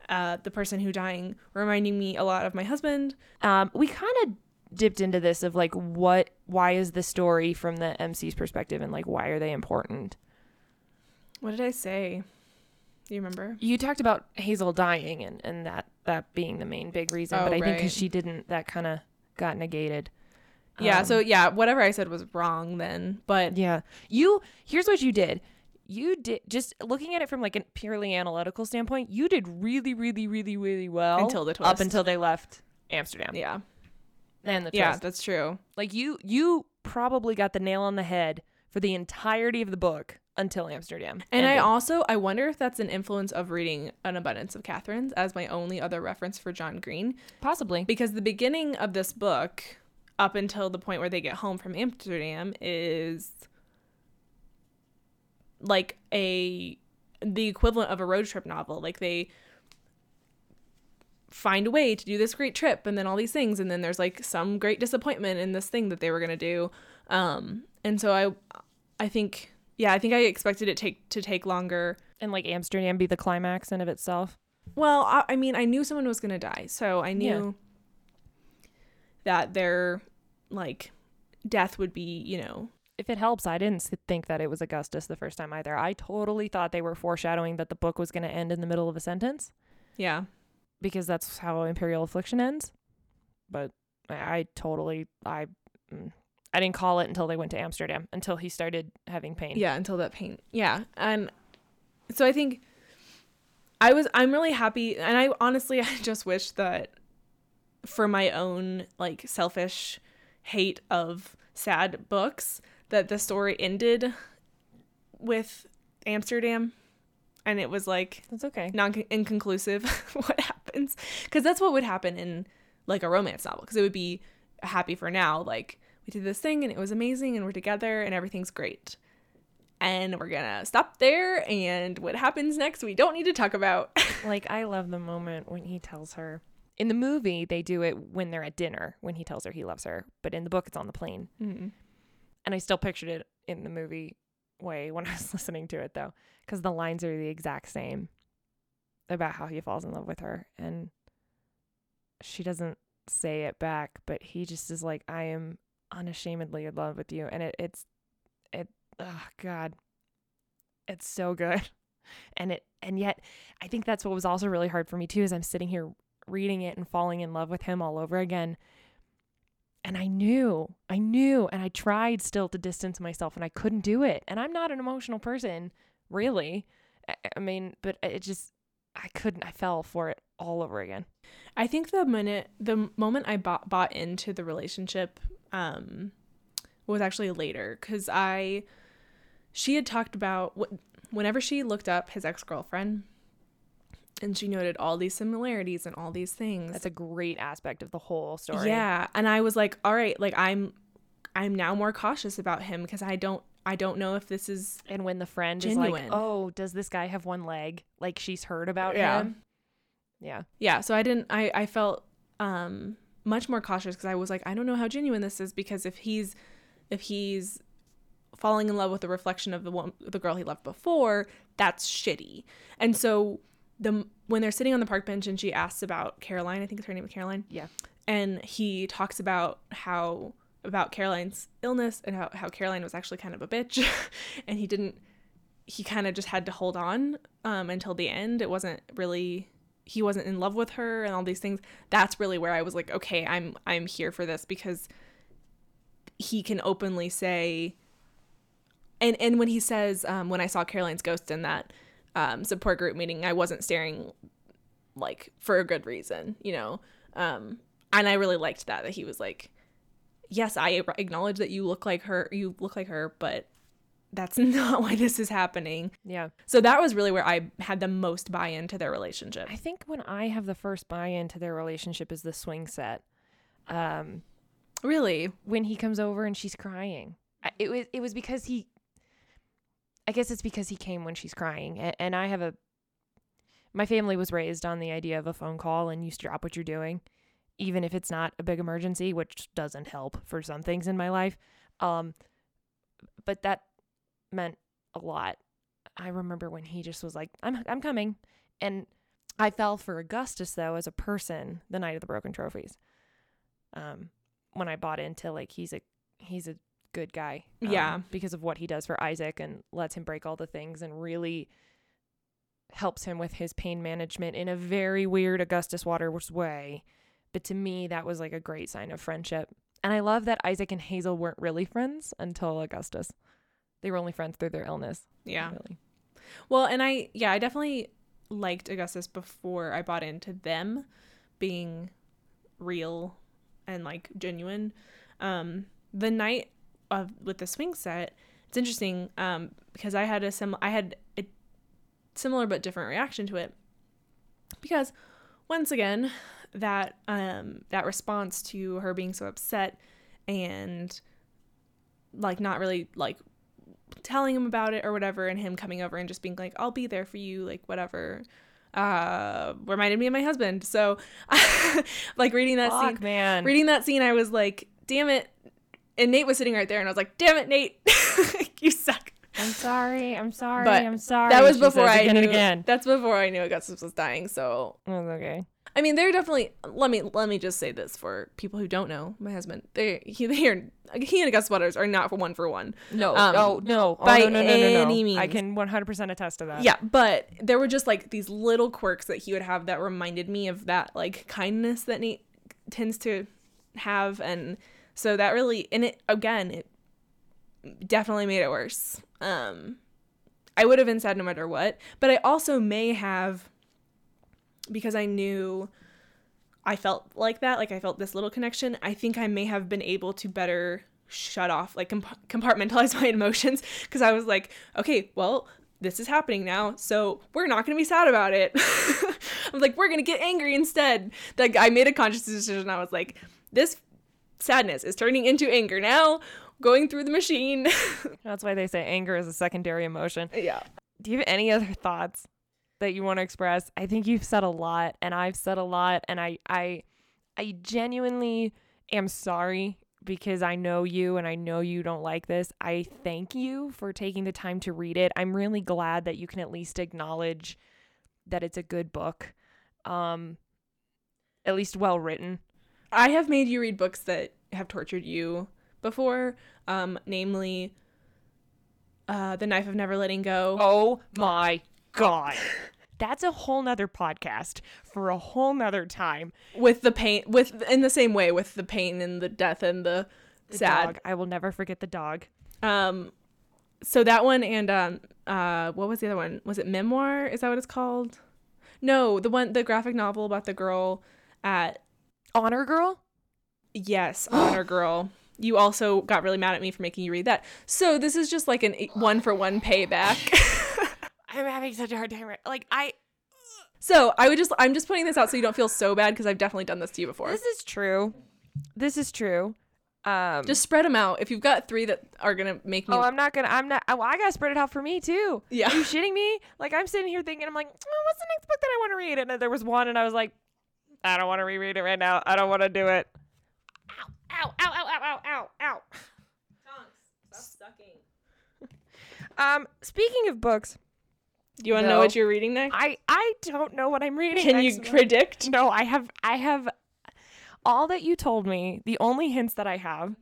uh, the person who dying reminding me a lot of my husband. Um, we kind of dipped into this of like, what, why is the story from the M C's perspective, and like, why are they important? What did I say? Do you remember? You talked about Hazel dying and, and that, that being the main big reason. Oh, but I right. think because she didn't, that kind of got negated. Yeah. Um, so yeah, whatever I said was wrong then. But yeah, you, here's what you did. You did, just looking at it from like a purely analytical standpoint, you did really, really, really, really well. Until the twist. Up until they left Amsterdam. Yeah. And the twist. Yeah, that's true. Like you, you probably got the nail on the head for the entirety of the book until Amsterdam. And ended. I also, I wonder if that's an influence of reading An Abundance of Catharines as my only other reference for John Green. Possibly. Because the beginning of this book, up until the point where they get home from Amsterdam, is like a, the equivalent of a road trip novel. Like they find a way to do this great trip and then all these things, and then there's like some great disappointment in this thing that they were going to do. Um, and so I, I think... Yeah, I think I expected it take to take longer. And, like, Amsterdam be the climax in of itself? Well, I, I mean, I knew someone was going to die. So I knew yeah. that their, like, death would be, you know. If it helps, I didn't think that it was Augustus the first time either. I totally thought they were foreshadowing that the book was going to end in the middle of a sentence. Yeah. Because that's how Imperial Affliction ends. But I, I totally... I. Mm. I didn't call it until they went to Amsterdam, until he started having pain. Yeah, until that pain. Yeah. And so I think I was, I'm really happy. And I honestly, I just wish that for my own like selfish hate of sad books, that the story ended with Amsterdam. And it was like, that's okay. Non inconclusive what happens. Cause that's what would happen in like a romance novel. Cause it would be happy for now. Like, we did this thing and it was amazing and we're together and everything's great. And we're gonna stop there, and what happens next we don't need to talk about. Like, I love the moment when he tells her. In the movie, they do it when they're at dinner, when he tells her he loves her. But in the book, it's on the plane. Mm-hmm. And I still pictured it in the movie way when I was listening to it, though, because the lines are the exact same about how he falls in love with her. And she doesn't say it back, but he just is like, I am... unashamedly in love with you. And it, it's it oh god it's so good. And it and yet I think that's what was also really hard for me too, is I'm sitting here reading it and falling in love with him all over again. And I knew I knew and I tried still to distance myself, and I couldn't do it. And I'm not an emotional person, really. I, I mean but it just I couldn't I fell for it all over again. I think the minute the moment I bought, bought into the relationship um was actually later, because I she had talked about wh- whenever she looked up his ex-girlfriend, and she noted all these similarities and all these things. That's a great aspect of the whole story. Yeah. And I was like, all right, like I'm I'm now more cautious about him, because I don't I don't know if this is and when the friend genuine. Is like, oh, does this guy have one leg? Like she's heard about yeah. him. Yeah. Yeah. So I didn't I, I felt um much more cautious, because I was like, I don't know how genuine this is, because if he's if he's falling in love with the reflection of the one, the girl he loved before, that's shitty. And so the when they're sitting on the park bench and she asks about Caroline, I think it's her name is Caroline. Yeah. And he talks about how about Caroline's illness and how, how Caroline was actually kind of a bitch and he didn't he kind of just had to hold on um until the end. It wasn't really he wasn't in love with her and all these things. That's really where I was like, okay, I'm, I'm here for this, because he can openly say, and, and when he says, um, when I saw Caroline's ghost in that, um, support group meeting, I wasn't staring like for a good reason, you know? Um, and I really liked that, that he was like, yes, I acknowledge that you look like her, you look like her, but that's not why this is happening. Yeah. So that was really where I had the most buy-in to their relationship. I think when I have the first buy-in to their relationship is the swing set. Um, really? When he comes over and she's crying. It was it was because he... I guess it's because he came when she's crying. And, and I have a... My family was raised on the idea of a phone call and you stop what you're doing, even if it's not a big emergency, which doesn't help for some things in my life. Um, but that meant a lot. I remember when he just was like, I'm I'm coming. And I fell for Augustus, though, as a person the night of the broken trophies. Um, when I bought into, like, he's a he's a good guy. Um, yeah. Because of what he does for Isaac and lets him break all the things and really helps him with his pain management in a very weird Augustus Waters way. But to me, that was, like, a great sign of friendship. And I love that Isaac and Hazel weren't really friends until Augustus. They were only friends through their illness. Yeah. Really. Well, and I, yeah, I definitely liked Augustus before I bought into them being real and, like, genuine. Um, the night of with the swing set, it's interesting um, because I had a sim- I had a similar but different reaction to it, because once again, that um, that response to her being so upset and, like, not really, like, telling him about it or whatever, and him coming over and just being like, I'll be there for you, like, whatever, uh reminded me of my husband. So like reading that Fuck, scene man reading that scene I was like, damn it. And Nate was sitting right there and I was like, damn it, Nate. You suck. I'm sorry I'm sorry but I'm sorry that was before I knew again. That's before I knew Augustus was dying. So it was okay. I mean, they're definitely, let me let me just say this for people who don't know my husband. They he they are, he and Augustus Waters are not for one for one. No, um, oh, no, oh, by no, no, no, no, any no. means. I can one hundred percent attest to that. Yeah, but there were just, like, these little quirks that he would have that reminded me of that, like, kindness that Nate tends to have, and so that really, and it again, it definitely made it worse. Um, I would have been sad no matter what, but I also may have. Because I knew I felt like that, like I felt this little connection, I think I may have been able to better shut off, like comp- compartmentalize my emotions, because I was like, okay, well, this is happening now, so we're not going to be sad about it. I'm like, we're going to get angry instead. Like, I made a conscious decision. I was like, this sadness is turning into anger now, going through the machine. That's why they say anger is a secondary emotion. Yeah. Do you have any other thoughts that you want to express? I think you've said a lot, and I've said a lot, and I, I, I genuinely am sorry, because I know you, and I know you don't like this. I thank you for taking the time to read it. I'm really glad that you can at least acknowledge that it's a good book, um, at least well written. I have made you read books that have tortured you before, um, namely, uh, The Knife of Never Letting Go. Oh my God, that's a whole nother podcast for a whole nother time, with the pain, with in the same way with the pain and the death and the, the sad dog. I will never forget the dog. Um so that one, and um uh what was the other one? Was it Memoir? Is that what it's called? No, the one, the graphic novel about the girl at Honor Girl. Yes. Honor Girl. You also got really mad at me for making you read that, so this is just like an one for one payback. I'm having such a hard time. Like, I... So, I would just... I'm just pointing this out so you don't feel so bad, because I've definitely done this to you before. This is true. This is true. Um, just spread them out. If you've got three that are going to make me... Oh, I'm not going to... I'm not... Oh, I got to spread it out for me, too. Yeah. Are you shitting me? Like, I'm sitting here thinking, I'm like, oh, what's the next book that I want to read? And there was one, and I was like, I don't want to reread it right now. I don't want to do it. Ow, ow, ow, ow, ow, ow, ow, Tonks, stop sucking. Um, speaking of books... You want to no. know what you're reading next? I, I don't know what I'm reading. Can next you predict? No, I have I have all that you told me. The only hints that I have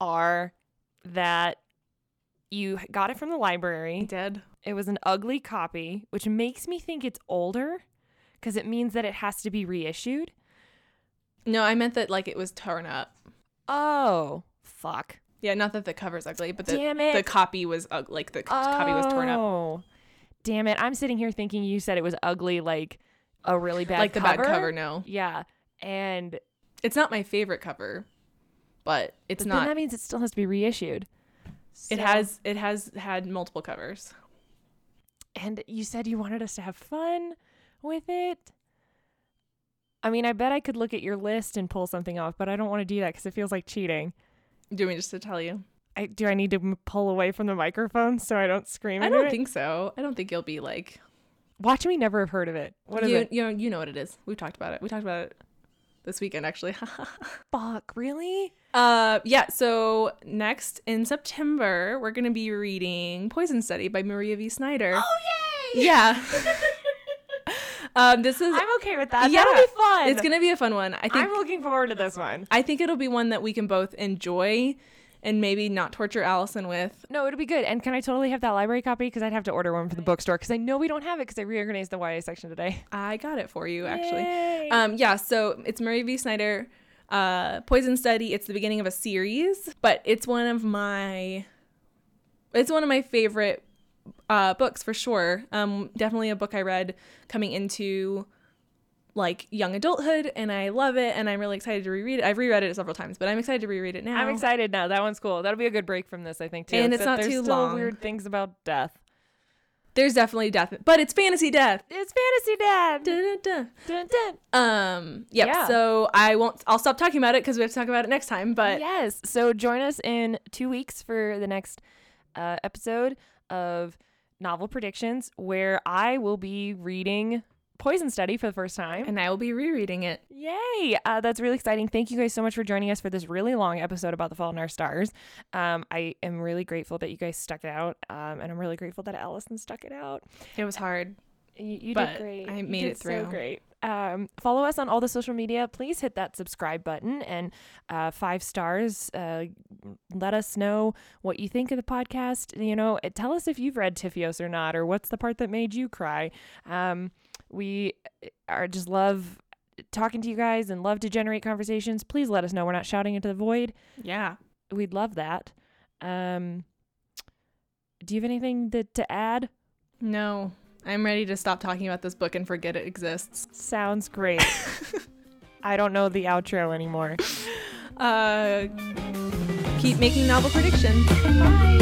are that you got it from the library. I did. It was an ugly copy, which makes me think it's older, because it means that it has to be reissued. No, I meant that, like, it was torn up. Oh, fuck. Yeah, not that the cover's ugly, but the Damn it. the copy was uh, like the oh. copy was torn up. Oh. Damn it. I'm sitting here thinking you said it was ugly, like a really bad cover. Like the cover. bad cover, no. Yeah. And it's not my favorite cover, but it's but not. Then that means it still has to be reissued. So... It has it has had multiple covers. And you said you wanted us to have fun with it. I mean, I bet I could look at your list and pull something off, but I don't want to do that because it feels like cheating. Do you want me just to tell you? I, do I need to pull away from the microphone so I don't scream? I don't it? think so. I don't think you'll be like... Watch me never have heard of it. What you, is it? You know, you know what it is. We've talked about it. We talked about it. this weekend, actually. Fuck, really? Uh, yeah, so next in September, we're going to be reading Poison Study by Maria V. Snyder. Oh, yay! Yeah. Um, this is I'm okay with that. Yeah, that'll be fun. It's going to be a fun one. I think, I'm looking forward to this one. I think it'll be one that we can both enjoy and maybe not torture Alyson with. No, it'll be good. And can I totally have that library copy? Because I'd have to order one from the bookstore because I know we don't have it because I reorganized the Y A section today. I got it for you, actually. Yay. Um, yeah, so it's Maria V. Snyder, uh, Poison Study. It's the beginning of a series, but it's one of my, it's one of my favorite uh, books for sure. Um, definitely a book I read coming into like young adulthood, and I love it, and I'm really excited to reread it. I've reread it several times, but I'm excited to reread it now. I'm excited now. That one's cool. That'll be a good break from this, I think, too. And it's not too long. There's still weird things about death. There's definitely death, but it's fantasy death. It's fantasy death. Dun, dun, dun. Dun, dun. Um, yep. Yeah. So I won't. I'll stop talking about it because we have to talk about it next time. But yes. So join us in two weeks for the next uh, episode of Novel Predictions, where I will be reading Poison Study for the first time, and I will be rereading it. Yay! Uh, that's really exciting. Thank you guys so much for joining us for this really long episode about The Fault in Our Stars. Um, I am really grateful that you guys stuck it out, um, and I'm really grateful that Alyson stuck it out. It was hard. You, you did great. I made you did it through. So great. Um, follow us on all the social media. Please hit that subscribe button and uh, five stars. Uh, let us know what you think of the podcast. You know, tell us if you've read Tifios or not, or what's the part that made you cry. Um, we are just love talking to you guys and love to generate conversations. Please let us know we're not shouting into the void. Yeah, we'd love that. Um, do you have anything to, to add? No. I'm ready to stop talking about this book and forget it exists. Sounds great. I don't know the outro anymore. Uh, keep making novel predictions. Bye.